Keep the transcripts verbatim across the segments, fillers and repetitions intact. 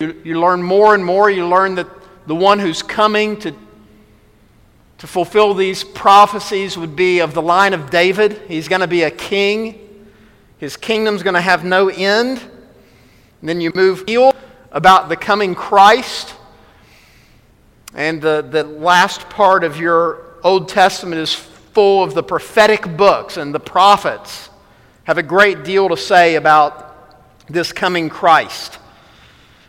You, you learn more and more. You learn that the one who's coming to, to fulfill these prophecies would be of the line of David. He's going to be a king. His kingdom's going to have no end. And then you move about the coming Christ. And the, the last part of your Old Testament is full of the prophetic books, and the prophets have a great deal to say about this coming Christ.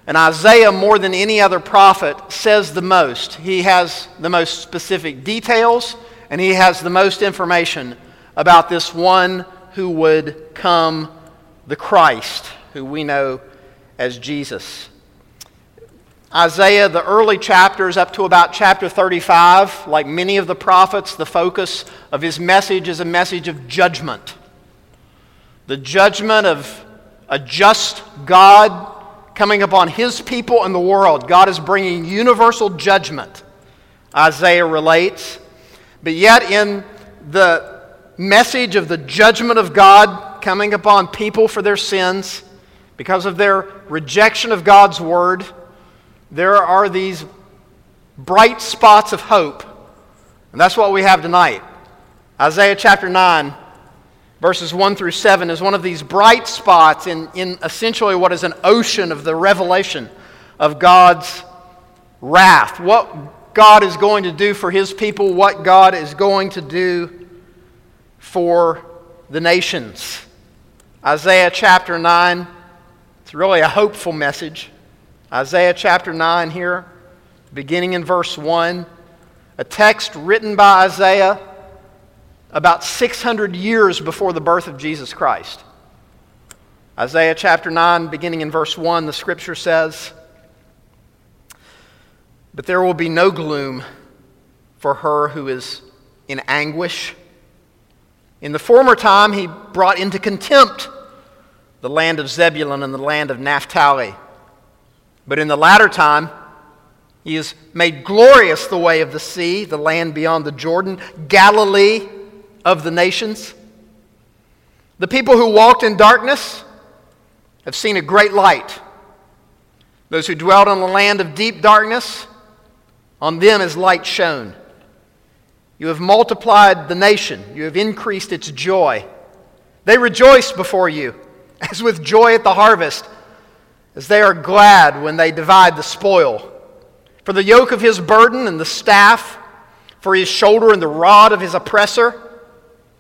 And Isaiah, more than any other prophet, says the most. He has the most specific details, and he has the most information about this one who would come, the Christ, who we know as Jesus. Isaiah, the early chapters up to about chapter thirty-five, like many of the prophets, the focus of his message is a message of judgment. The judgment of a just God coming upon his people and the world. God is bringing universal judgment, Isaiah relates. But yet in the message of the judgment of God coming upon people for their sins, because of their rejection of God's word, there are these bright spots of hope. And that's what we have tonight. Isaiah chapter nine, verses one through seven, is one of these bright spots in, in essentially what is an ocean of the revelation of God's wrath. What God is going to do for his people, what God is going to do for the nations. Isaiah chapter nine, it's really a hopeful message. Isaiah chapter nine here, beginning in verse one, a text written by Isaiah about six hundred years before the birth of Jesus Christ. Isaiah chapter nine, beginning in verse one, the scripture says, "But there will be no gloom for her who is in anguish. In the former time he brought into contempt the land of Zebulun and the land of Naphtali. But in the latter time, he has made glorious the way of the sea, the land beyond the Jordan, Galilee of the nations. The people who walked in darkness have seen a great light. Those who dwelt on the land of deep darkness, on them is light shone. You have multiplied the nation. You have increased its joy. They rejoice before you, as with joy at the harvest, as they are glad when they divide the spoil. For the yoke of his burden and the staff, for his shoulder and the rod of his oppressor,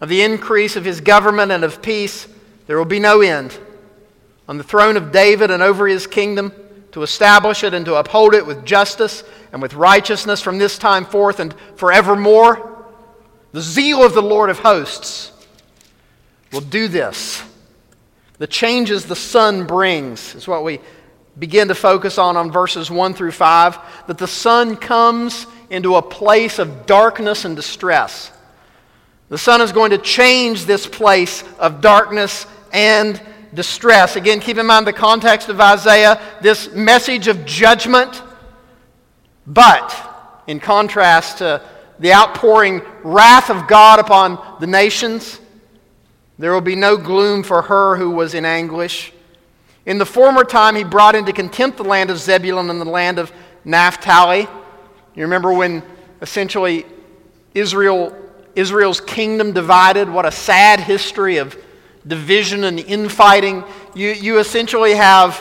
Of the increase of his government and of peace there will be no end. On the throne of David and over his kingdom, to establish it and to uphold it with justice and with righteousness from this time forth and forevermore. The zeal of the Lord of hosts will do this." The changes the sun brings is what we begin to focus on on verses one through five. That the sun comes into a place of darkness and distress. The sun is going to change this place of darkness and distress. Again, keep in mind the context of Isaiah, this message of judgment. But in contrast to the outpouring wrath of God upon the nations, there will be no gloom for her who was in anguish. In the former time, he brought into contempt the land of Zebulun and the land of Naphtali. You remember when essentially Israel, Israel's kingdom divided? What a sad history of division and infighting. You, you essentially have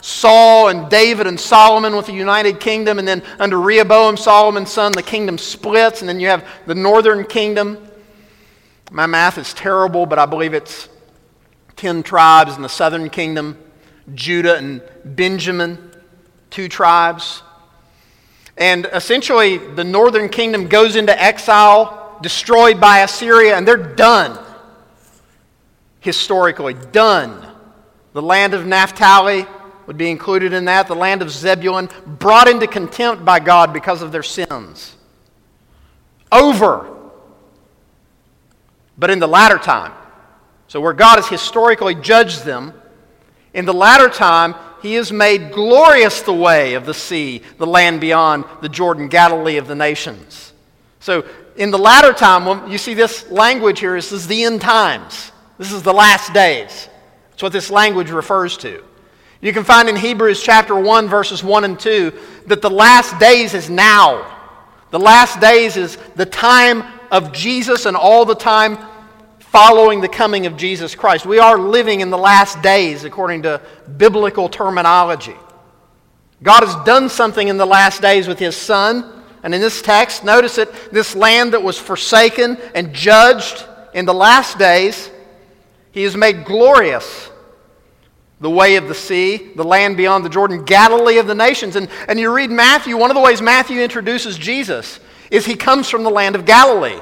Saul and David and Solomon with the united kingdom, and then under Rehoboam, Solomon's son, the kingdom splits, and then you have the northern kingdom. My math is terrible, but I believe it's ten tribes in the southern kingdom, Judah and Benjamin, two tribes. And essentially, the northern kingdom goes into exile, destroyed by Assyria, and they're done. Historically, done. The land of Naphtali would be included in that. The land of Zebulun, brought into contempt by God because of their sins. Over. But in the latter time, so where God has historically judged them, in the latter time, He has made glorious the way of the sea, the land beyond the Jordan, Galilee of the nations. So in the latter time, when you see this language here, this is the end times. This is the last days. That's what this language refers to. You can find in Hebrews chapter one, verses one and two, that the last days is now. The last days is the time of Jesus and all the time following the coming of Jesus Christ. We are living in the last days according to biblical terminology. God has done something in the last days with His Son. And in this text, notice it, this land that was forsaken and judged in the last days, He has made glorious the way of the sea, the land beyond the Jordan, Galilee of the nations. And, and you read Matthew, one of the ways Matthew introduces Jesus is He comes from the land of Galilee.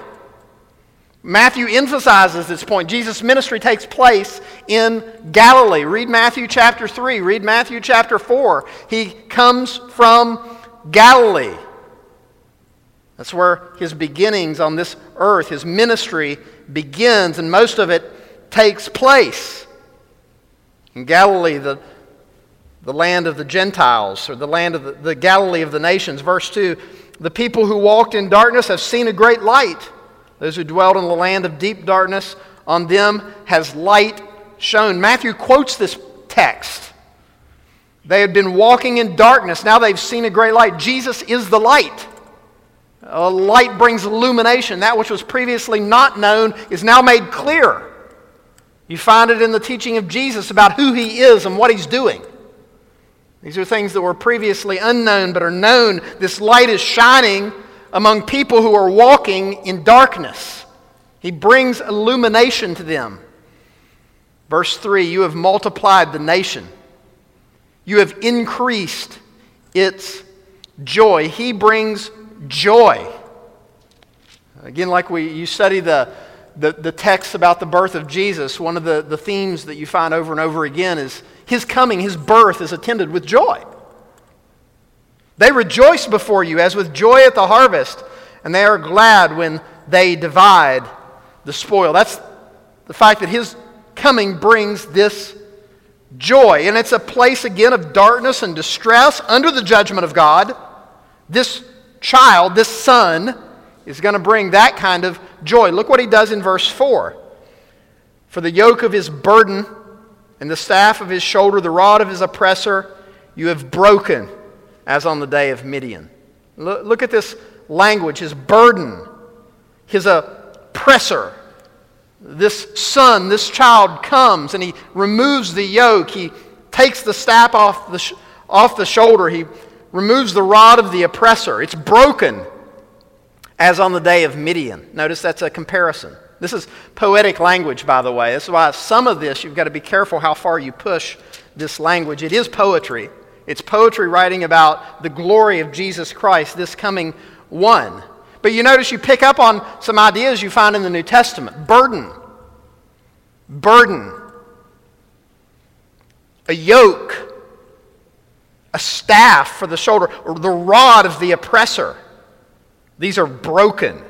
Matthew emphasizes this point. Jesus' ministry takes place in Galilee. Read Matthew chapter three. Read Matthew chapter four. He comes from Galilee. That's where His beginnings on this earth, His ministry begins, and most of it takes place in Galilee, the, the land of the Gentiles, or the land of the, the Galilee of the nations. Verse two, the people who walked in darkness have seen a great light. Those who dwelled in the land of deep darkness, on them has light shone. Matthew quotes this text. They had been walking in darkness. Now they've seen a great light. Jesus is the light. Uh, light brings illumination. That which was previously not known is now made clear. You find it in the teaching of Jesus about who He is and what He's doing. These are things that were previously unknown but are known. This light is shining among people who are walking in darkness. He brings illumination to them. Verse three, you have multiplied the nation. You have increased its joy. He brings joy. Again, like we you study the, the, the text about the birth of Jesus, one of the, the themes that you find over and over again is His coming, His birth is attended with joy. They rejoice before you as with joy at the harvest, and they are glad when they divide the spoil. That's the fact that His coming brings this joy. And it's a place, again, of darkness and distress under the judgment of God. This child, this son, is going to bring that kind of joy. Look what He does in verse four. For the yoke of his burden and the staff of his shoulder, the rod of his oppressor, you have broken, as on the day of Midian. Look at this language, his burden, his oppressor. This son, this child comes and he removes the yoke. He takes the staff off the, sh- off the shoulder. He removes the rod of the oppressor. It's broken as on the day of Midian. Notice that's a comparison. This is poetic language, by the way. This is why some of this, you've got to be careful how far you push this language. It is poetry. It's poetry writing about the glory of Jesus Christ, this coming one. But you notice you pick up on some ideas you find in the New Testament. Burden. Burden. A yoke. A staff for the shoulder. Or the rod of the oppressor. These are broken.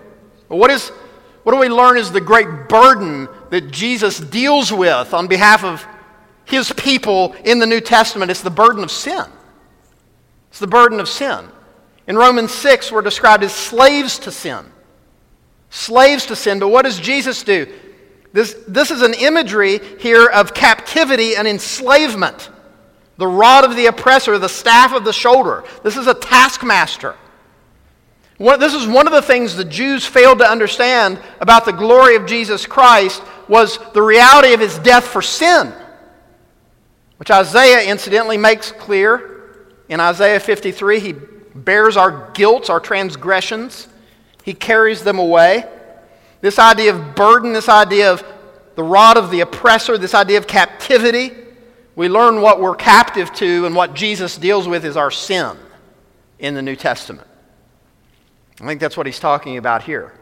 What is, what do we learn is the great burden that Jesus deals with on behalf of His people in the New Testament? It's the burden of sin. It's the burden of sin. In Romans six, we're described as slaves to sin. Slaves to sin, but what does Jesus do? This, this is an imagery here of captivity and enslavement. The rod of the oppressor, the staff of the shoulder. This is a taskmaster. What, this is one of the things the Jews failed to understand about the glory of Jesus Christ was the reality of His death for sin, which Isaiah incidentally makes clear. In Isaiah fifty-three, He bears our guilt, our transgressions. He carries them away. This idea of burden, this idea of the rod of the oppressor, this idea of captivity, we learn what we're captive to, and what Jesus deals with is our sin in the New Testament. I think that's what He's talking about here.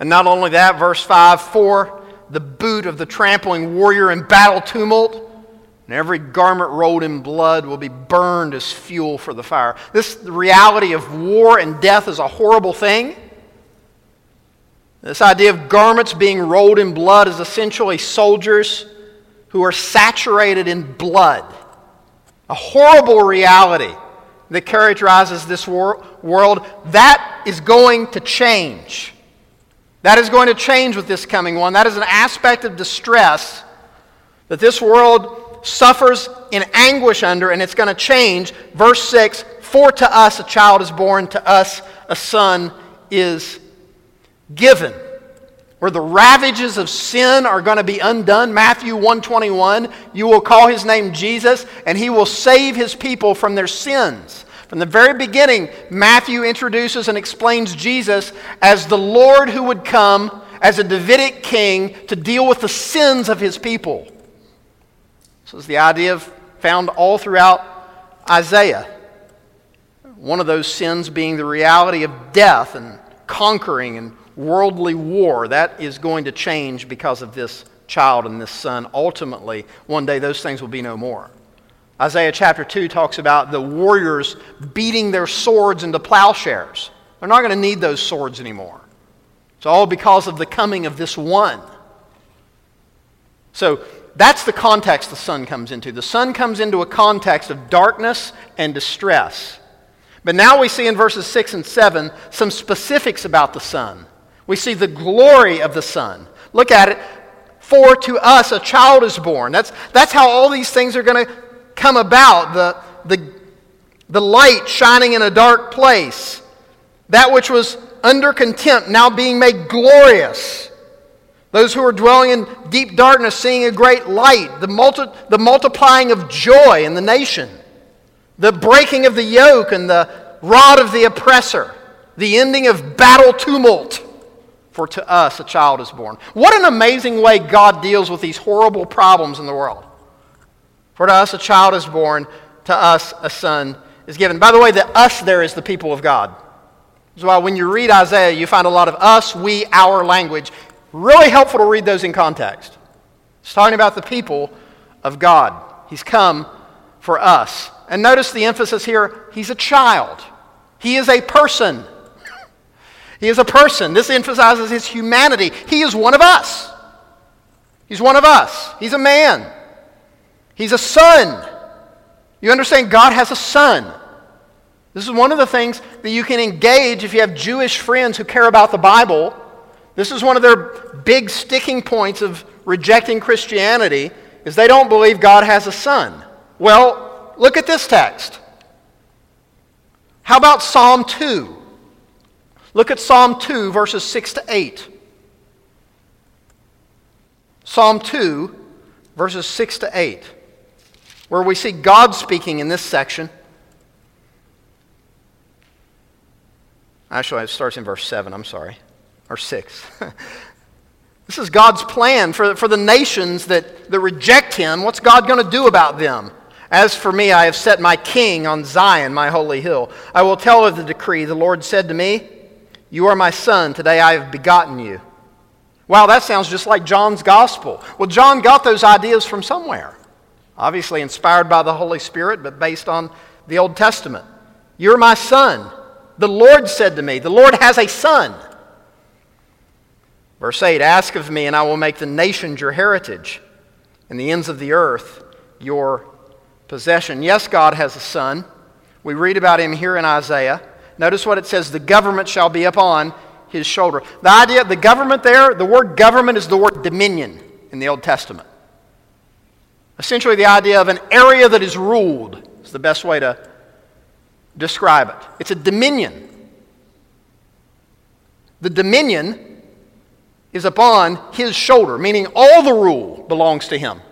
And not only that, verse five, for the boot of the trampling warrior in battle tumult, And every garment rolled in blood will be burned as fuel for the fire. This the reality of war and death is a horrible thing. This idea of garments being rolled in blood is essentially soldiers who are saturated in blood. A horrible reality that characterizes this wor- world. That is going to change. That is going to change with this coming one. That is an aspect of distress that this world suffers in anguish under, and it's going to change. Verse six, for to us a child is born, to us a son is given, where the ravages of sin are going to be undone. Matthew one twenty-one, you will call his name Jesus, and he will save his people from their sins. From the very beginning, Matthew introduces and explains Jesus as the Lord who would come as a Davidic king to deal with the sins of his people. This is the idea found all throughout Isaiah. One of those sins being the reality of death and conquering and worldly war. That is going to change because of this child and this son. Ultimately, one day those things will be no more. Isaiah chapter two talks about the warriors beating their swords into plowshares. They're not going to need those swords anymore. It's all because of the coming of this one. So that's the context the son comes into. The son comes into a context of darkness and distress. But now we see in verses six and seven some specifics about the son. We see the glory of the Son. Look at it. For to us a child is born. That's, that's how all these things are going to come about. The, the, the light shining in a dark place. That which was under contempt now being made glorious. Those who are dwelling in deep darkness seeing a great light. The, multi, the multiplying of joy in the nation. The breaking of the yoke and the rod of the oppressor. The ending of battle tumult. For to us a child is born. What an amazing way God deals with these horrible problems in the world. For to us a child is born, to us a son is given. By the way, the us there is the people of God. That's why when you read Isaiah, you find a lot of us, we, our language. Really helpful to read those in context. It's talking about the people of God. He's come for us. And notice the emphasis here, he's a child. He is a person. He is a person. This emphasizes his humanity. He is one of us. He's one of us. He's a man. He's a son. You understand, God has a son. This is one of the things that you can engage if you have Jewish friends who care about the Bible. This is one of their big sticking points of rejecting Christianity, is they don't believe God has a son. Well, look at this text. How about Psalm two? Look at Psalm two, verses six to eight. Psalm two, verses six to eight, where we see God speaking in this section. Actually, it starts in verse seven, I'm sorry, or six. This is God's plan for, for the nations that, that reject him. What's God going to do about them? As for me, I have set my king on Zion, my holy hill. I will tell of the decree. The Lord said to me, you are my son, today I have begotten you. Wow, that sounds just like John's gospel. Well, John got those ideas from somewhere. Obviously inspired by the Holy Spirit, but based on the Old Testament. You're my son. The Lord said to me, the Lord has a son. Verse eight, ask of me and I will make the nations your heritage and the ends of the earth your possession. Yes, God has a son. We read about him here in Isaiah. Notice what it says, the government shall be upon his shoulder. The idea of the government there, the word government is the word dominion in the Old Testament. Essentially the idea of an area that is ruled is the best way to describe it. It's a dominion. The dominion is upon his shoulder, meaning all the rule belongs to him.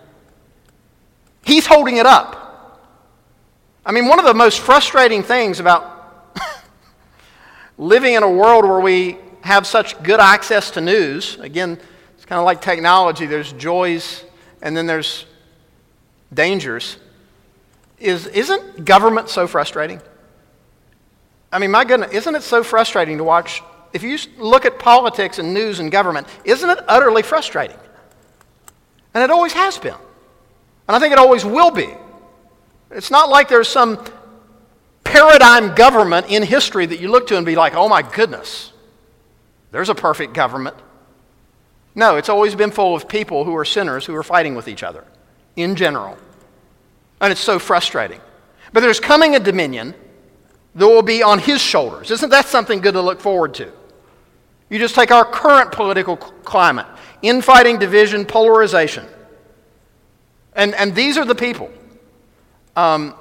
He's holding it up. I mean, one of the most frustrating things about living in a world where we have such good access to news, again, it's kind of like technology, there's joys and then there's dangers, is, isn't government so frustrating? I mean, my goodness, isn't it so frustrating to watch? If you look at politics and news and government, isn't it utterly frustrating? And it always has been. And I think it always will be. It's not like there's some paradigm government in history that you look to and be like, oh my goodness, there's a perfect government. No, it's always been full of people who are sinners who are fighting with each other in general. And it's so frustrating. But there's coming a dominion that will be on his shoulders. Isn't that something good to look forward to? You just take our current political climate, infighting, division, polarization. And, and these are the people um,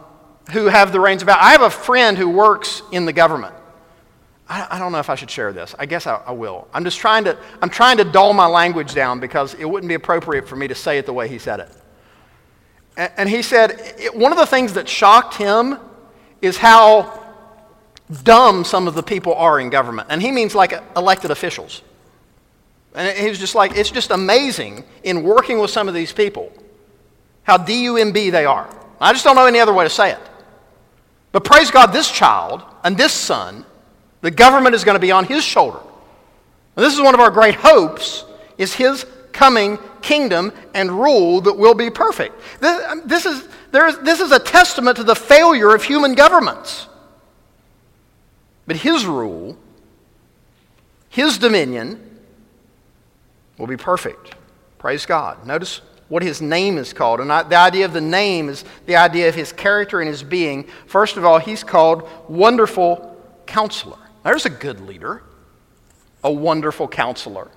who have the reins about. I have a friend who works in the government. I don't know if I should share this. I guess I, I will. I'm just trying to, I'm trying to dull my language down because it wouldn't be appropriate for me to say it the way he said it. And, and he said, it, one of the things that shocked him is how dumb some of the people are in government. And he means like elected officials. And he was just like, it's just amazing in working with some of these people how D U M B they are. I just don't know any other way to say it. But praise God, this child and this son, the government is going to be on his shoulder. And this is one of our great hopes, is his coming kingdom and rule that will be perfect. This, this, is, there is, this is a testament to the failure of human governments. But his rule, his dominion, will be perfect. Praise God. Notice what his name is called. And the idea of the name is the idea of his character and his being. First of all, he's called Wonderful Counselor. There's a good leader, a wonderful counselor.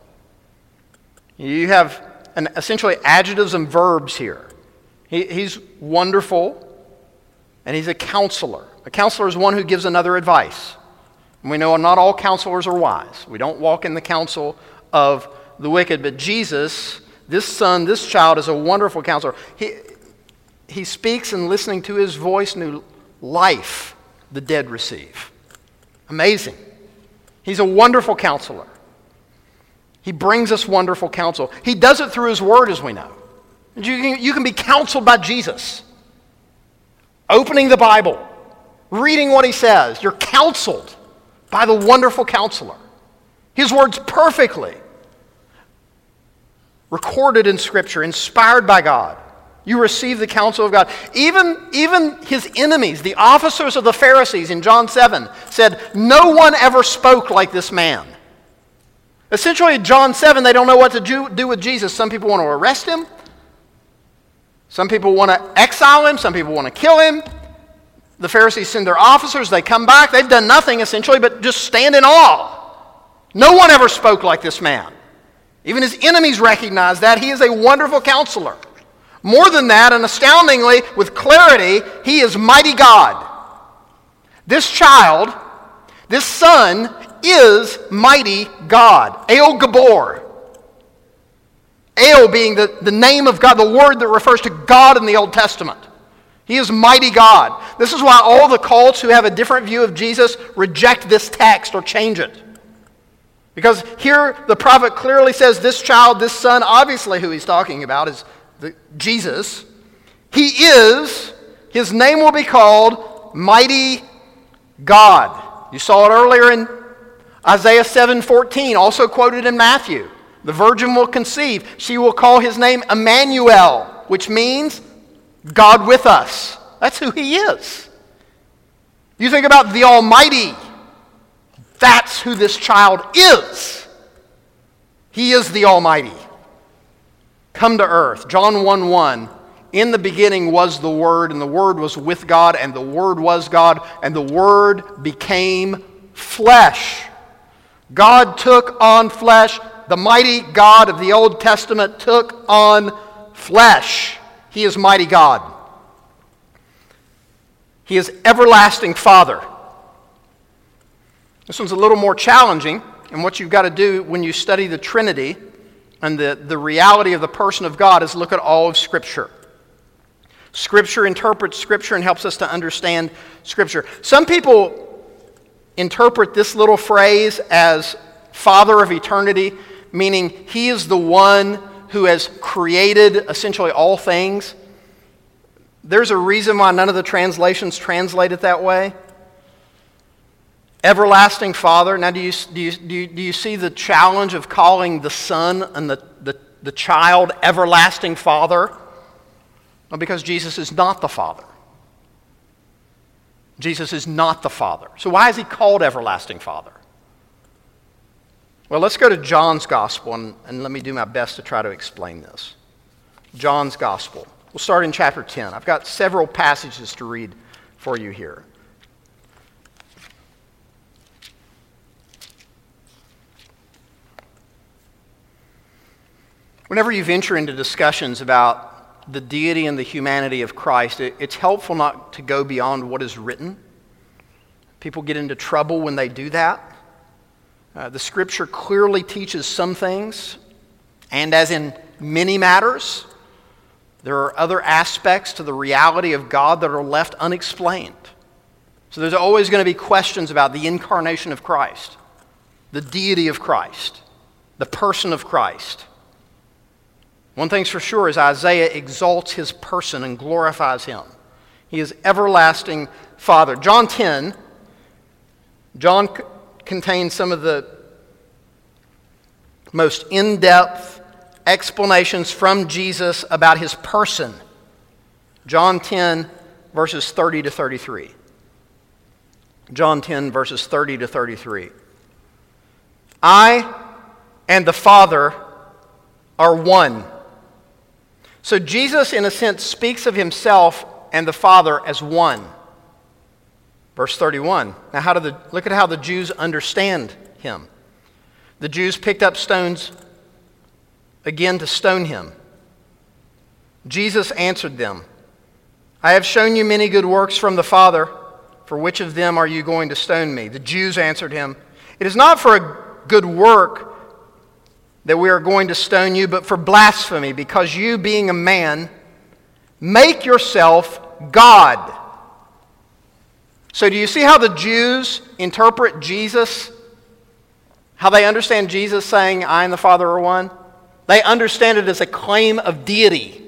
You have an, essentially adjectives and verbs here. He, he's wonderful, and he's a counselor. A counselor is one who gives another advice. And we know not all counselors are wise. We don't walk in the counsel of the wicked, but Jesus, this son, this child, is a wonderful counselor. He, he speaks, and listening to his voice, new life the dead receive. Amazing. He's a wonderful counselor. He brings us wonderful counsel. He does it through his word, as we know. You can, you can be counseled by Jesus. Opening the Bible, reading what he says, you're counseled by the wonderful counselor. His words perfectly recorded in Scripture, inspired by God. You receive the counsel of God. Even, even his enemies, the officers of the Pharisees in John seven, said, no one ever spoke like this man. Essentially, in John seven, they don't know what to do, do with Jesus. Some people want to arrest him. Some people want to exile him. Some people want to kill him. The Pharisees send their officers. They come back. They've done nothing, essentially, but just stand in awe. No one ever spoke like this man. Even his enemies recognize that. He is a wonderful counselor. More than that, and astoundingly, with clarity, he is mighty God. This child, this son, is mighty God. El Gabor. El being the, the name of God, the word that refers to God in the Old Testament. He is mighty God. This is why all the cults who have a different view of Jesus reject this text or change it. Because here the prophet clearly says this child, this son, obviously who he's talking about is Jesus. He is, his name will be called Mighty God. You saw it earlier in Isaiah seven fourteen, also quoted in Matthew. The virgin will conceive. She will call his name Emmanuel, which means God with us. That's who he is. You think about the Almighty. That's who this child is. He is the Almighty. Come to earth. John one one, in the beginning was the Word, and the Word was with God, and the Word was God, and the Word became flesh. God took on flesh. The mighty God of the Old Testament took on flesh. He is mighty God. He is everlasting Father. This one's a little more challenging, and what you've got to do when you study the Trinity and the, the reality of the person of God is look at all of Scripture. Scripture interprets Scripture and helps us to understand Scripture. Some people interpret this little phrase as Father of eternity, meaning he is the one who has created essentially all things. There's a reason why none of the translations translate it that way. Everlasting Father. Now, do you, do you, do you, do you see the challenge of calling the son and the, the, the child Everlasting Father? Well, because Jesus is not the Father. Jesus is not the Father. So why is he called Everlasting Father? Well, let's go to John's Gospel, and, and let me do my best to try to explain this. John's Gospel. We'll start in chapter ten. I've got several passages to read for you here. Whenever you venture into discussions about the deity and the humanity of Christ, it, it's helpful not to go beyond what is written. People get into trouble when they do that. Uh, the Scripture clearly teaches some things, and as in many matters, there are other aspects to the reality of God that are left unexplained. So there's always going to be questions about the incarnation of Christ, the deity of Christ, the person of Christ. One thing's for sure is Isaiah exalts his person and glorifies him. He is everlasting Father. John ten, John c- contains some of the most in-depth explanations from Jesus about his person. John ten, verses thirty to thirty-three. John ten, verses thirty to thirty-three. I and the Father are one. So Jesus, in a sense, speaks of himself and the Father as one. Verse thirty-one. Now, how do the look at how the Jews understand him. The Jews picked up stones again to stone him. Jesus answered them, I have shown you many good works from the Father. For which of them are you going to stone me? The Jews answered him, It is not for a good work that we are going to stone you, but for blasphemy, because you, being a man, make yourself God. So do you see how the Jews interpret Jesus? How they understand Jesus saying, I and the Father are one? They understand it as a claim of deity.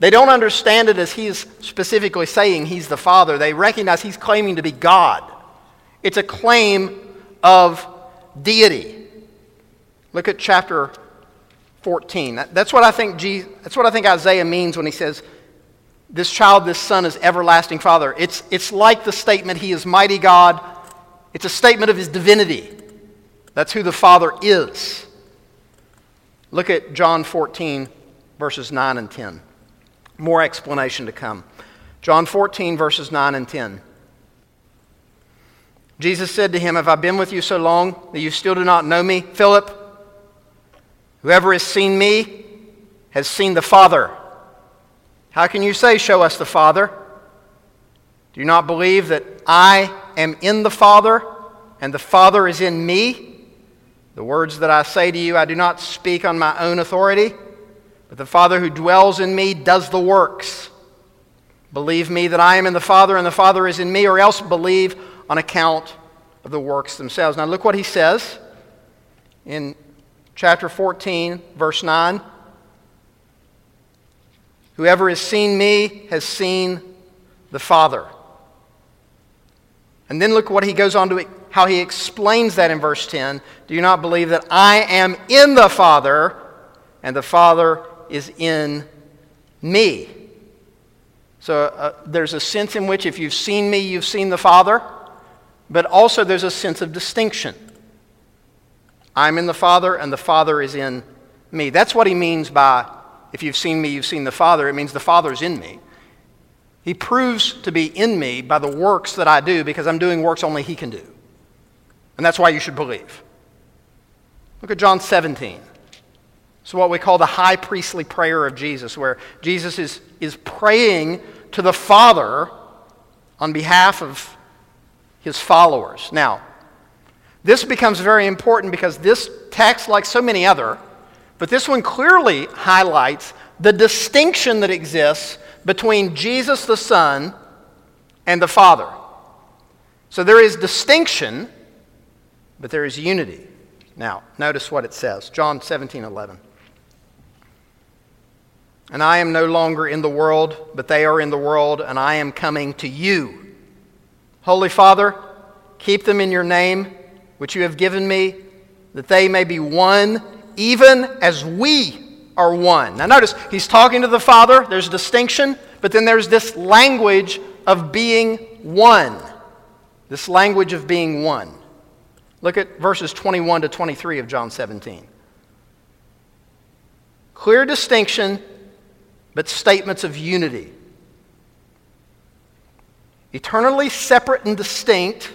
They don't understand it as he is specifically saying he's the Father. They recognize he's claiming to be God. It's a claim of deity. Look at chapter fourteen. That's what I think Jesus, that's what I think Isaiah means when he says, this child, this son is everlasting Father. It's, it's like the statement, he is mighty God. It's a statement of his divinity. That's who the Father is. Look at John fourteen, verses nine and ten. More explanation to come. John fourteen, verses nine and ten. Jesus said to him, Have I been with you so long that you still do not know me? Philip, whoever has seen me has seen the Father. How can you say, Show us the Father? Do you not believe that I am in the Father and the Father is in me? The words that I say to you, I do not speak on my own authority, but the Father who dwells in me does the works. Believe me that I am in the Father and the Father is in me, or else believe on account of the works themselves. Now look what he says in chapter fourteen, verse nine. Whoever has seen me has seen the Father. And then look what he goes on to, how he explains that in verse ten. Do you not believe that I am in the Father and the Father is in me? So uh, there's a sense in which if you've seen me, you've seen the Father. But also there's a sense of distinction. I'm in the Father and the Father is in me. That's what he means by, if you've seen me, you've seen the Father. It means the Father's in me. He proves to be in me by the works that I do, because I'm doing works only he can do. And that's why you should believe. Look at John seventeen. It's what we call the high priestly prayer of Jesus, where Jesus is, is praying to the Father on behalf of his followers. Now, this becomes very important because this text, like so many other, but this one clearly highlights the distinction that exists between Jesus the Son and the Father. So there is distinction, but there is unity. Now, notice what it says, John seventeen eleven. And I am no longer in the world, but they are in the world, and I am coming to you. Holy Father, keep them in your name, which you have given me, that they may be one, even as we are one. Now notice, he's talking to the Father. There's distinction, but then there's this language of being one. This language of being one. Look at verses twenty-one to twenty-three of John seventeen. Clear distinction, but statements of unity. Eternally separate and distinct,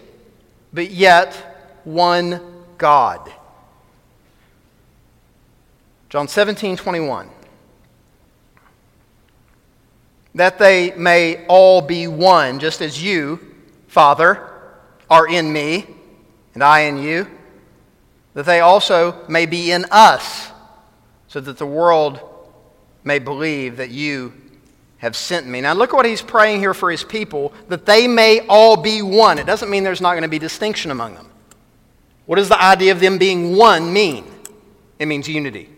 but yet one God. John seventeen, twenty-one. That they may all be one, just as you, Father, are in me, and I in you, that they also may be in us, so that the world may believe that you have sent me. Now look what he's praying here for his people, that they may all be one. It doesn't mean there's not going to be distinction among them. What does the idea of them being one mean? It means unity.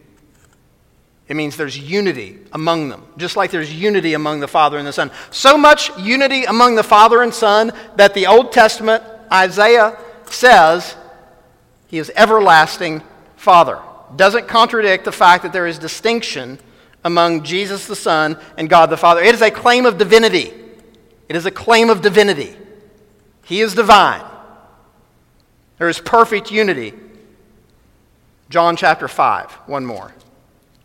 It means there's unity among them, just like there's unity among the Father and the Son. So much unity among the Father and Son that the Old Testament, Isaiah, says he is everlasting Father. Doesn't contradict the fact that there is distinction among Jesus the Son and God the Father. It is a claim of divinity. It is a claim of divinity. He is divine. There is perfect unity. John chapter five, one more.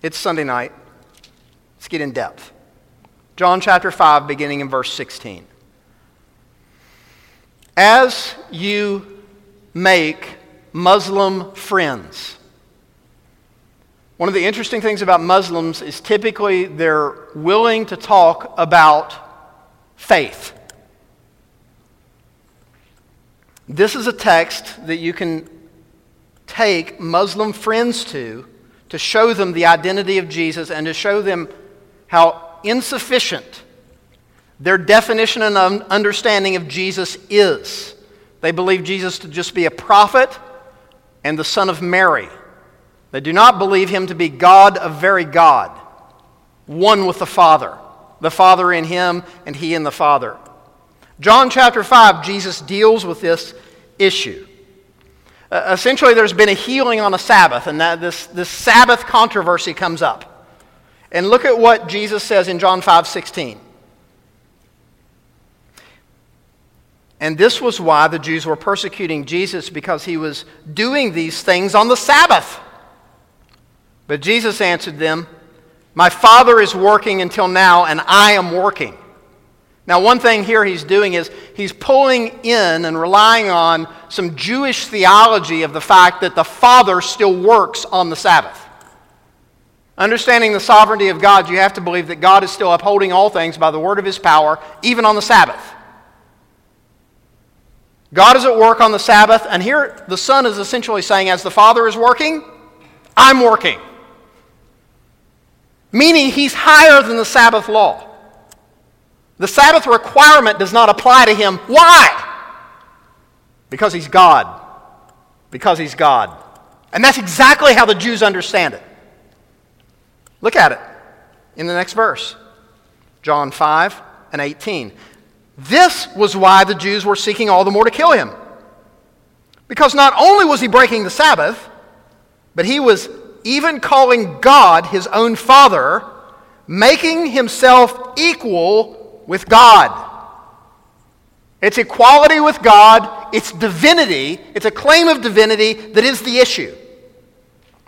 It's Sunday night. Let's get in depth. John chapter five, beginning in verse sixteen. As you make Muslim friends. One of the interesting things about Muslims is typically they're willing to talk about faith. This is a text that you can take Muslim friends to to show them the identity of Jesus and to show them how insufficient their definition and understanding of Jesus is. They believe Jesus to just be a prophet and the son of Mary. They do not believe him to be God of very God, one with the Father, the Father in him and he in the Father. John chapter five, Jesus deals with this issue. Uh, essentially, there's been a healing on a Sabbath, and that this, this Sabbath controversy comes up. And look at what Jesus says in John five sixteen. And this was why the Jews were persecuting Jesus, because he was doing these things on the Sabbath. But Jesus answered them, my Father is working until now, and I am working. Now, one thing here he's doing is he's pulling in and relying on some Jewish theology of the fact that the Father still works on the Sabbath. Understanding the sovereignty of God, you have to believe that God is still upholding all things by the word of his power, even on the Sabbath. God is at work on the Sabbath, and here the Son is essentially saying, as the Father is working, I'm working. Meaning he's higher than the Sabbath law. The Sabbath requirement does not apply to him. Why? Because he's God. Because he's God. And that's exactly how the Jews understand it. Look at it in the next verse. John five and eighteen. This was why the Jews were seeking all the more to kill him. Because not only was he breaking the Sabbath, but he was even calling God his own Father, making himself equal with God. It's equality with God, it's divinity, it's a claim of divinity that is the issue.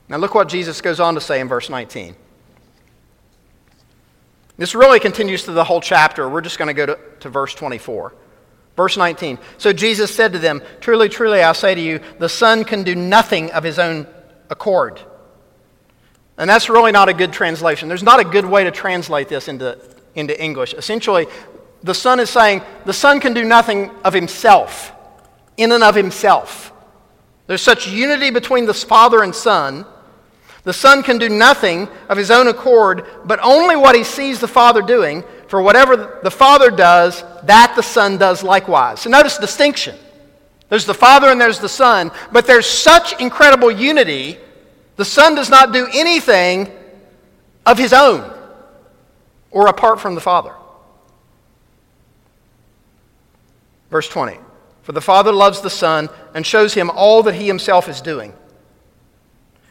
Now look what Jesus goes on to say in verse nineteen. This really continues through the whole chapter. We're just going to go to verse twenty-four. Verse nineteen. So Jesus said to them, truly, truly, I say to you, the Son can do nothing of his own accord. And that's really not a good translation. There's not a good way to translate this into, into English. Essentially, the Son is saying, the Son can do nothing of himself, in and of himself. There's such unity between the Father and Son. The Son can do nothing of his own accord, but only what he sees the Father doing, for whatever the Father does, that the Son does likewise. So notice distinction. There's the Father and there's the Son, but there's such incredible unity, the Son does not do anything of his own or apart from the Father. Verse twenty, for the Father loves the Son and shows him all that he himself is doing.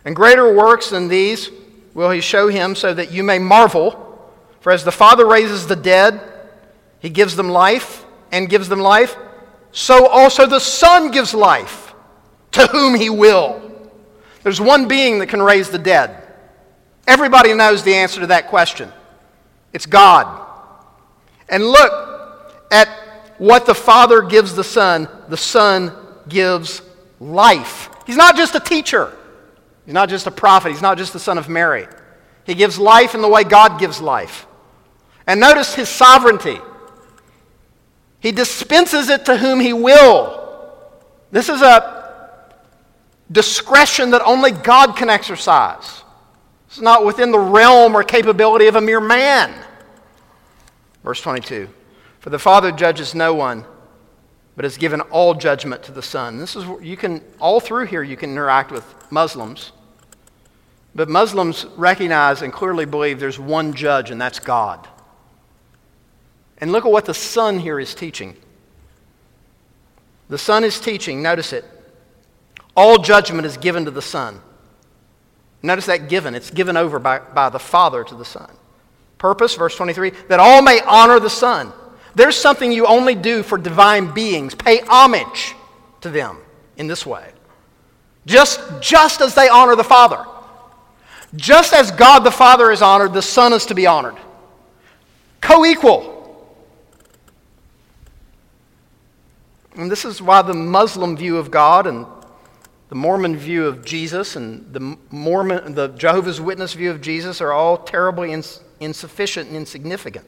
And greater works than these will he show him so that you may marvel. For as the Father raises the dead, he gives them life and gives them life. So also the Son gives life to whom he will. There's one being that can raise the dead. Everybody knows the answer to that question. It's God. And look at what the Father gives the Son. The Son gives life. He's not just a teacher. He's not just a prophet. He's not just the Son of Mary. He gives life in the way God gives life. And notice his sovereignty. He dispenses it to whom he will. This is a discretion that only God can exercise. It's not within the realm or capability of a mere man. Verse twenty-two, for the Father judges no one, but has given all judgment to the Son. This is, you can, all through here you can interact with Muslims. But Muslims recognize and clearly believe there's one judge, and that's God. And look at what the Son here is teaching. The Son is teaching, notice it. All judgment is given to the Son. Notice that given. It's given over by, by the Father to the Son. Purpose, verse twenty-three, that all may honor the Son. There's something you only do for divine beings. Pay homage to them in this way. Just, just as they honor the Father. Just as God the Father is honored, the Son is to be honored. Co-equal. And this is why the Muslim view of God and the Mormon view of Jesus and the Mormon, the Jehovah's Witness view of Jesus are all terribly ins- insufficient and insignificant.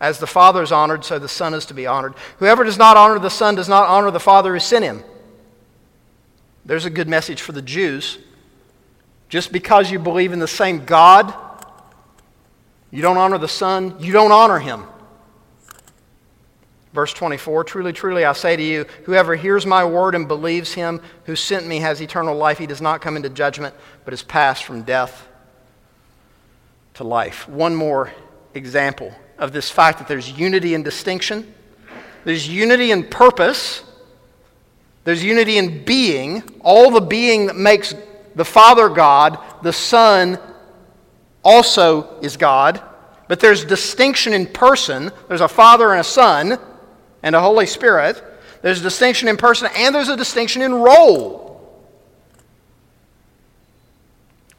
As the Father is honored, so the Son is to be honored. Whoever does not honor the Son does not honor the Father who sent him. There's a good message for the Jews. Just because you believe in the same God, you don't honor the Son, you don't honor him. Verse twenty-four, truly, truly, I say to you, whoever hears my word and believes him who sent me has eternal life. He does not come into judgment, but is passed from death to life. One more example of this fact that there's unity in distinction. There's unity in purpose. There's unity in being. All the being that makes the Father God, the Son also is God. But there's distinction in person. There's a Father and a Son and a Holy Spirit. There's a distinction in person, and there's a distinction in role.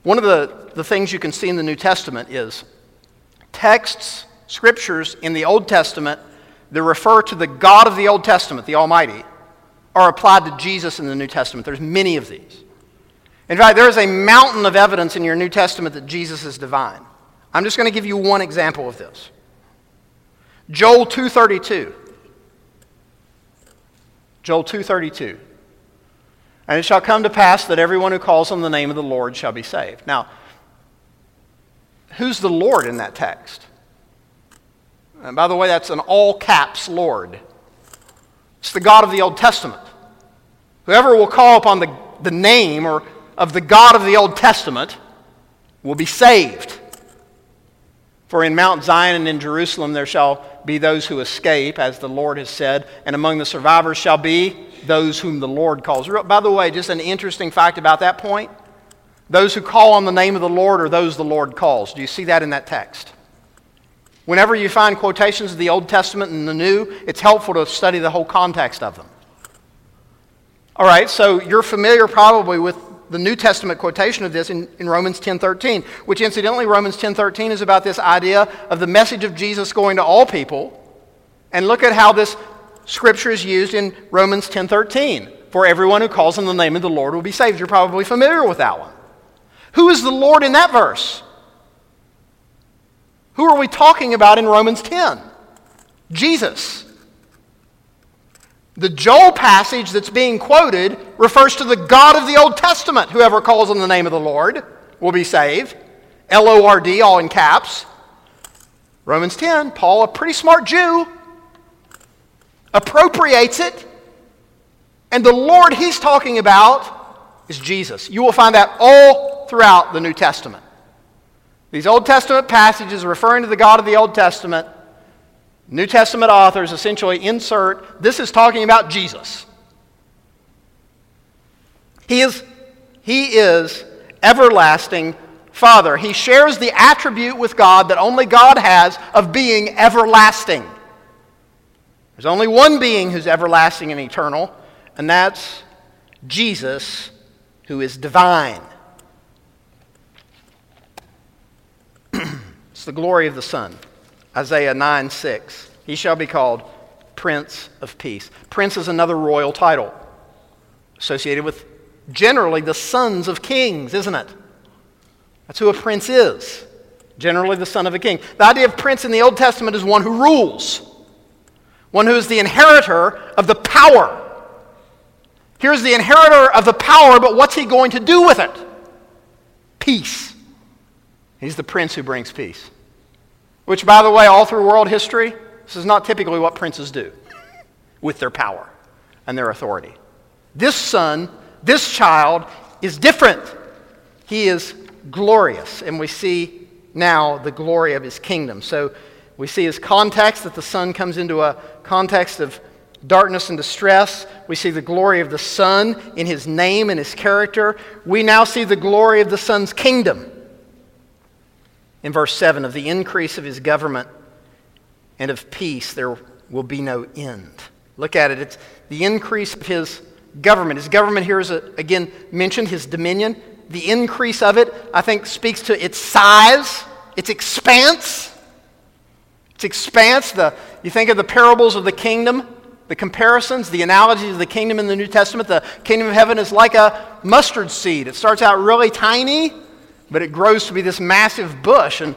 One of the, the things you can see in the New Testament is texts, scriptures in the Old Testament that refer to the God of the Old Testament, the Almighty, are applied to Jesus in the New Testament. There's many of these. In fact, there is a mountain of evidence in your New Testament that Jesus is divine. I'm just going to give you one example of this. Joel two thirty-two. Joel two thirty-two. And it shall come to pass that everyone who calls on the name of the Lord shall be saved. Now, who's the Lord in that text? And by the way, that's an all caps Lord. It's the God of the Old Testament. Whoever will call upon the, the name or of the God of the Old Testament will be saved. For in Mount Zion and in Jerusalem there shall be those who escape, as the Lord has said, and among the survivors shall be those whom the Lord calls. By the way, just an interesting fact about that point. Those who call on the name of the Lord are those the Lord calls. Do you see that in that text? Whenever you find quotations of the Old Testament and the New, it's helpful to study the whole context of them. All right, so you're familiar probably with the New Testament quotation of this in, in Romans ten thirteen, which incidentally Romans ten thirteen is about this idea of the message of Jesus going to all people. And look at how this scripture is used in Romans ten thirteen. For everyone who calls on the name of the Lord will be saved. You're probably familiar with that one. Who is the Lord in that verse? Who are we talking about in Romans ten? Jesus. The Joel passage that's being quoted refers to the God of the Old Testament. Whoever calls on the name of the Lord will be saved. L O R D, all in caps. Romans ten, Paul, a pretty smart Jew, appropriates it. And the Lord he's talking about is Jesus. You will find that all throughout the New Testament. These Old Testament passages referring to the God of the Old Testament, New Testament authors essentially insert, this is talking about Jesus. He is, he is everlasting, Father. He shares the attribute with God that only God has of being everlasting. There's only one being who's everlasting and eternal, and that's Jesus, who is divine. It's the glory of the Son. Isaiah nine six. He shall be called Prince of Peace. Prince is another royal title associated with generally the sons of kings, isn't it? That's who a prince is, generally the son of a king. The idea of prince in the Old Testament is one who rules, one who is the inheritor of the power. Here's the inheritor of the power, but what's he going to do with it? Peace. He's the prince who brings peace. Which, by the way, all through world history, this is not typically what princes do with their power and their authority. This son, this child, is different. He is glorious, and we see now the glory of his kingdom. So we see his context, that the sun comes into a context of darkness and distress. We see the glory of the Son in his name and his character. We now see the glory of the Son's kingdom in verse seven, of the increase of his government and of peace there will be no end. Look at it. It's the increase of his government. His government here is, again, mentioned, his dominion. The increase of it, I think, speaks to its size, its expanse. Its expanse, the, you think of the parables of the kingdom, the comparisons, the analogies of the kingdom in the New Testament. The kingdom of heaven is like a mustard seed. It starts out really tiny, but it grows to be this massive bush, and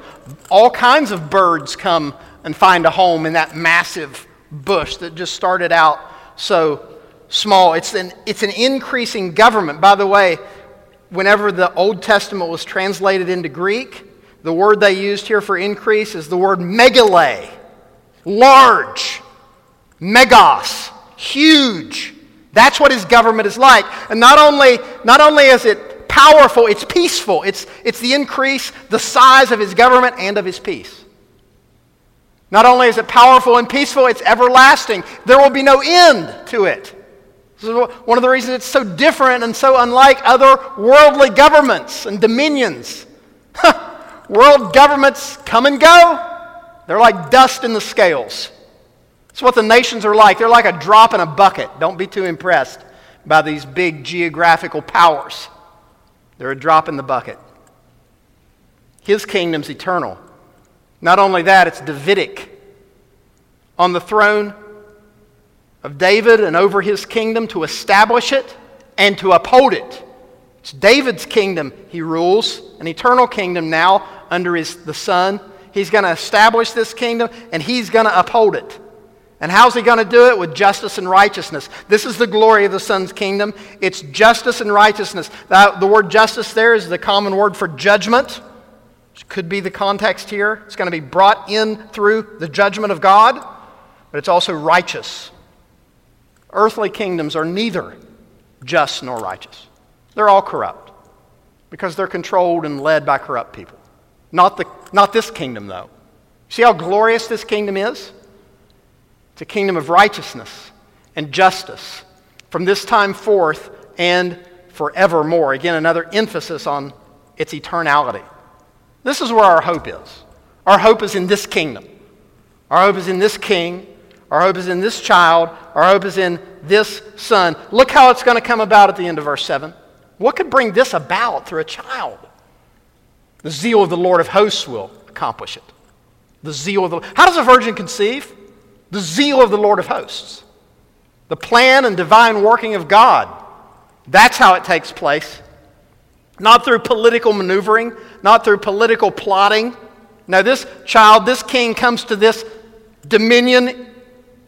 all kinds of birds come and find a home in that massive bush that just started out so small. It's an, it's an increasing government. By the way, whenever the Old Testament was translated into Greek, the word they used here for increase is the word megale, large, megos, huge. That's what his government is like. And not only, not only is it powerful, it's peaceful. It's, it's the increase, the size of his government and of his peace. Not only is it powerful and peaceful, it's everlasting. There will be no end to it. This is one of the reasons it's so different and so unlike other worldly governments and dominions. World governments come and go. They're like dust in the scales. That's what the nations are like. They're like a drop in a bucket. Don't be too impressed by these big geographical powers. They're a drop in the bucket. His kingdom's eternal. Not only that, it's Davidic. On the throne of David and over his kingdom to establish it and to uphold it. It's David's kingdom he rules, an eternal kingdom now under his, the Son. He's going to establish this kingdom and he's going to uphold it. And how's he going to do it? With justice and righteousness. This is the glory of the Son's kingdom. It's justice and righteousness. The, the word justice there is the common word for judgment, which could be the context here. It's going to be brought in through the judgment of God, but it's also righteous. Earthly kingdoms are neither just nor righteous. They're all corrupt because they're controlled and led by corrupt people. Not the, not this kingdom, though. See how glorious this kingdom is? It's a kingdom of righteousness and justice from this time forth and forevermore. Again, another emphasis on its eternality. This is where our hope is. Our hope is in this kingdom. Our hope is in this king. Our hope is in this child. Our hope is in this son. Look how it's going to come about at the end of verse seven. What could bring this about through a child? The zeal of the Lord of hosts will accomplish it. The zeal of the How does a virgin conceive? The zeal of the Lord of hosts. The plan and divine working of God. That's how it takes place. Not through political maneuvering, not through political plotting. No, this child, this king comes to this dominion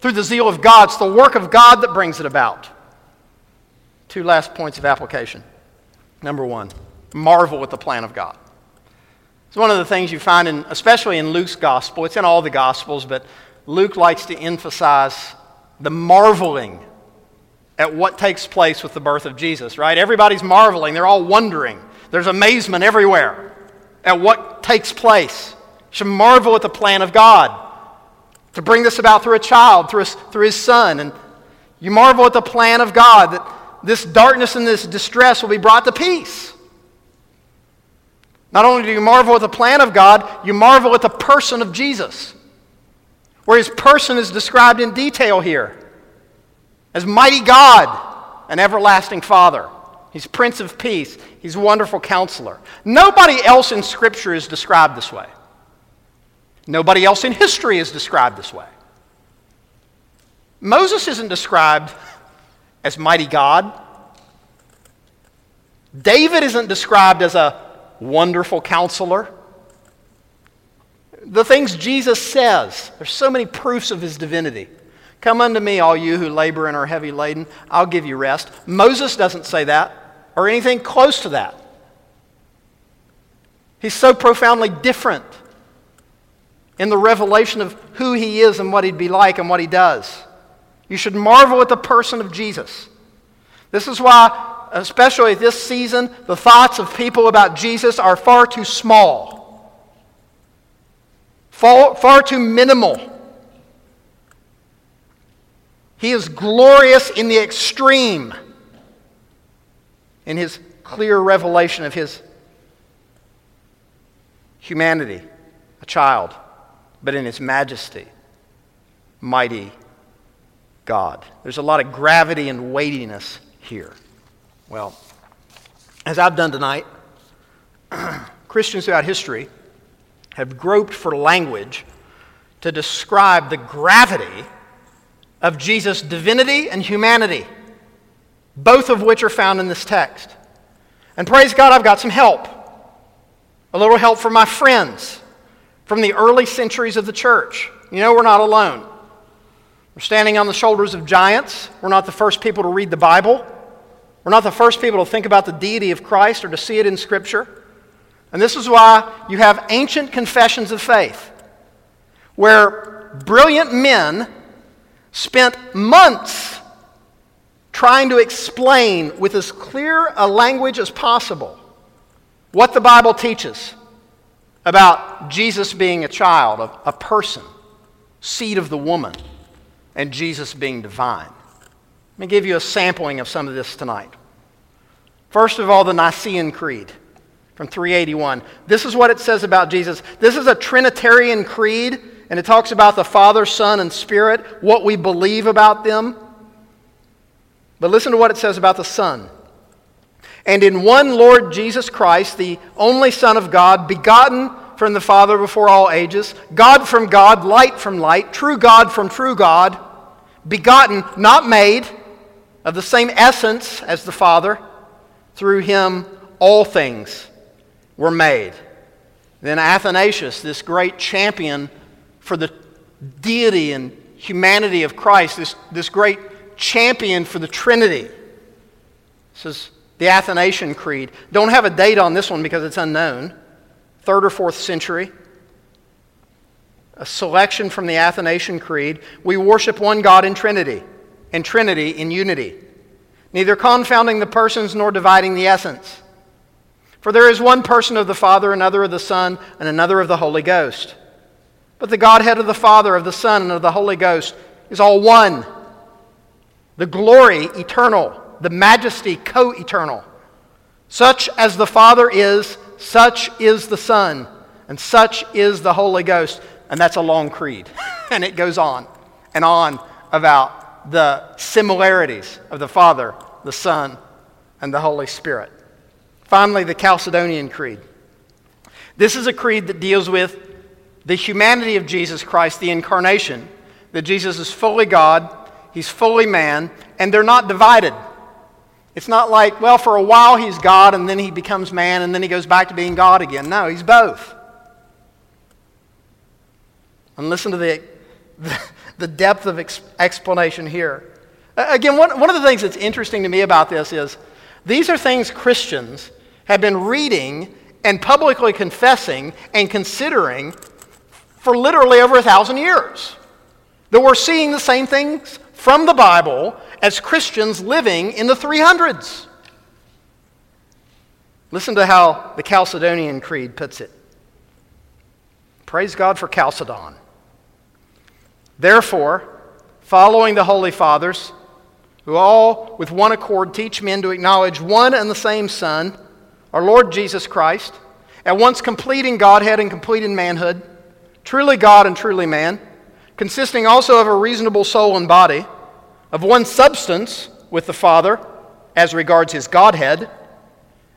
through the zeal of God. It's the work of God that brings it about. Two last points of application. Number one, marvel at the plan of God. It's one of the things you find, in, especially in Luke's gospel. It's in all the gospels, but Luke likes to emphasize the marveling at what takes place with the birth of Jesus, right? Everybody's marveling. They're all wondering. There's amazement everywhere at what takes place. You should marvel at the plan of God to bring this about through a child, through his, through his son. And you marvel at the plan of God that this darkness and this distress will be brought to peace. Not only do you marvel at the plan of God, you marvel at the person of Jesus, where his person is described in detail here as mighty God and everlasting Father. He's Prince of Peace. He's Wonderful Counselor. Nobody else in Scripture is described this way. Nobody else in history is described this way. Moses isn't described as mighty God. David isn't described as a Wonderful Counselor. The things Jesus says, there's so many proofs of his divinity. Come unto me, all you who labor and are heavy laden. I'll give you rest. Moses doesn't say that or anything close to that. He's so profoundly different in the revelation of who he is and what he'd be like and what he does. You should marvel at the person of Jesus. This is why, especially this season, the thoughts of people about Jesus are far too small, far, far too minimal. He is glorious in the extreme in his clear revelation of his humanity, a child, but in his majesty, mighty God. There's a lot of gravity and weightiness here. Well, as I've done tonight, Christians throughout history have groped for language to describe the gravity of Jesus' divinity and humanity, both of which are found in this text. And praise God, I've got some help. A little help from my friends from the early centuries of the church. You know, we're not alone. We're standing on the shoulders of giants. We're not the first people to read the Bible. We're not the first people to think about the deity of Christ or to see it in Scripture. And this is why you have ancient confessions of faith, where brilliant men spent months trying to explain with as clear a language as possible what the Bible teaches about Jesus being a child, a person, seed of the woman, and Jesus being divine. Let me give you a sampling of some of this tonight. First of all, the Nicene Creed from three eighty-one. This is what it says about Jesus. This is a Trinitarian creed, and it talks about the Father, Son, and Spirit, what we believe about them. But listen to what it says about the Son. And in one Lord Jesus Christ, the only Son of God, begotten from the Father before all ages, God from God, light from light, true God from true God, begotten, not made, of the same essence as the Father. Through him all things were made. Then Athanasius, this great champion for the deity and humanity of Christ, this, this great champion for the Trinity. This is the Athanasian Creed. Don't have a date on this one because it's unknown. Third or fourth century. A selection from the Athanasian Creed. We worship one God in Trinity, and Trinity in unity, neither confounding the persons nor dividing the essence. For there is one person of the Father, another of the Son, and another of the Holy Ghost. But the Godhead of the Father, of the Son, and of the Holy Ghost is all one. The glory eternal, the majesty co-eternal. Such as the Father is, such is the Son, and such is the Holy Ghost. And that's a long creed. And it goes on and on about the similarities of the Father, the Son, and the Holy Spirit. Finally, the Chalcedonian Creed. This is a creed that deals with the humanity of Jesus Christ, the incarnation, that Jesus is fully God, he's fully man, and they're not divided. It's not like, well, for a while he's God, and then he becomes man, and then he goes back to being God again. No, he's both. And listen to the, the depth of explanation here. Again, one, one of the things that's interesting to me about this is these are things Christians have been reading and publicly confessing and considering for literally over a thousand years. That we're seeing the same things from the Bible as Christians living in the three hundreds. Listen to how the Chalcedonian Creed puts it. Praise God for Chalcedon. Therefore, following the Holy Fathers, who all with one accord teach men to acknowledge one and the same Son, our Lord Jesus Christ, at once completing Godhead and completing manhood, truly God and truly man, consisting also of a reasonable soul and body, of one substance with the Father as regards his Godhead,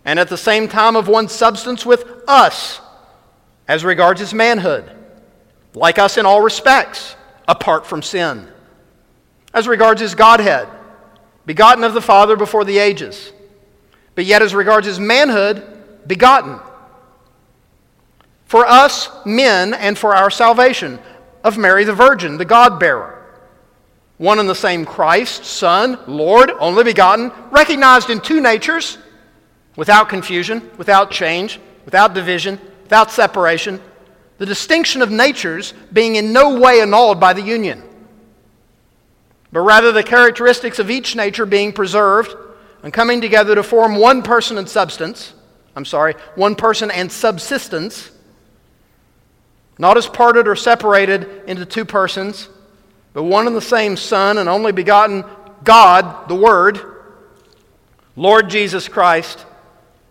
and at the same time of one substance with us as regards his manhood, like us in all respects, apart from sin. As regards his Godhead, begotten of the Father before the ages, but yet as regards his manhood, begotten for us men and for our salvation, of Mary the Virgin, the God-bearer. One and the same Christ, Son, Lord, only begotten, recognized in two natures, without confusion, without change, without division, without separation, the distinction of natures being in no way annulled by the union, but rather the characteristics of each nature being preserved and coming together to form one person and substance, I'm sorry, one person and subsistence, not as parted or separated into two persons, but one and the same Son and only begotten God, the Word, Lord Jesus Christ,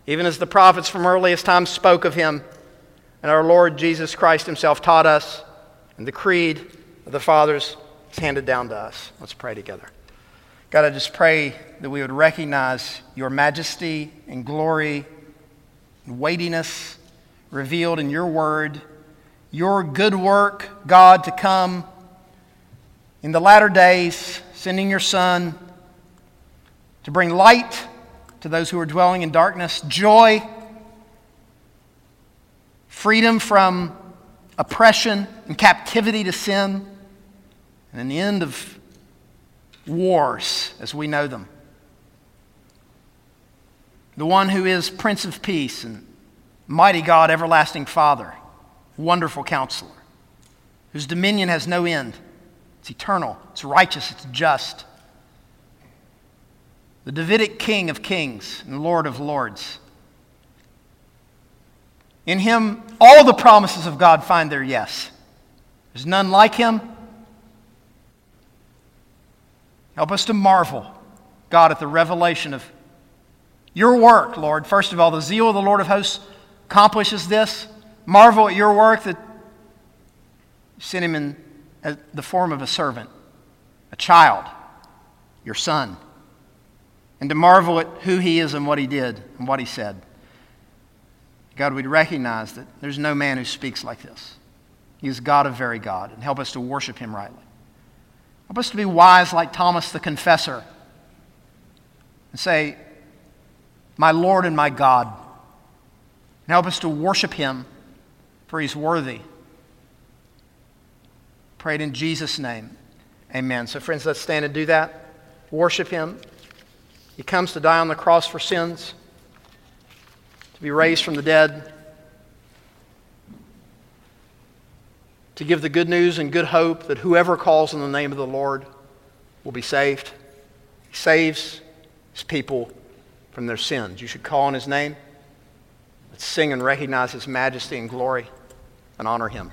even as the prophets from earliest times spoke of him, and our Lord Jesus Christ himself taught us, and the creed of the fathers is handed down to us. Let's pray together. God, I just pray that we would recognize your majesty and glory and weightiness revealed in your word, your good work, God, to come in the latter days, sending your Son to bring light to those who are dwelling in darkness, joy, freedom from oppression and captivity to sin, and an end of wars as we know them. The one who is Prince of Peace and mighty God, everlasting Father, wonderful Counselor, whose dominion has no end. It's eternal, it's righteous, it's just. The Davidic King of kings and Lord of lords. In him, all the promises of God find their yes. There's none like him. Help us to marvel, God, at the revelation of your work, Lord. First of all, the zeal of the Lord of hosts accomplishes this. Marvel at your work that you sent him in the form of a servant, a child, your Son, and to marvel at who he is and what he did and what he said. God, we'd recognize that there's no man who speaks like this. He is God of very God, and help us to worship him rightly. Help us to be wise like Thomas the Confessor and say, my Lord and my God, and help us to worship him, for he's worthy. Prayed in Jesus' name. Amen. So friends, let's stand and do that. Worship him. He comes to die on the cross for sins, to be raised from the dead, to give the good news and good hope that whoever calls in the name of the Lord will be saved. He saves his people from their sins. You should call on his name. Let's sing and recognize his majesty and glory and honor him.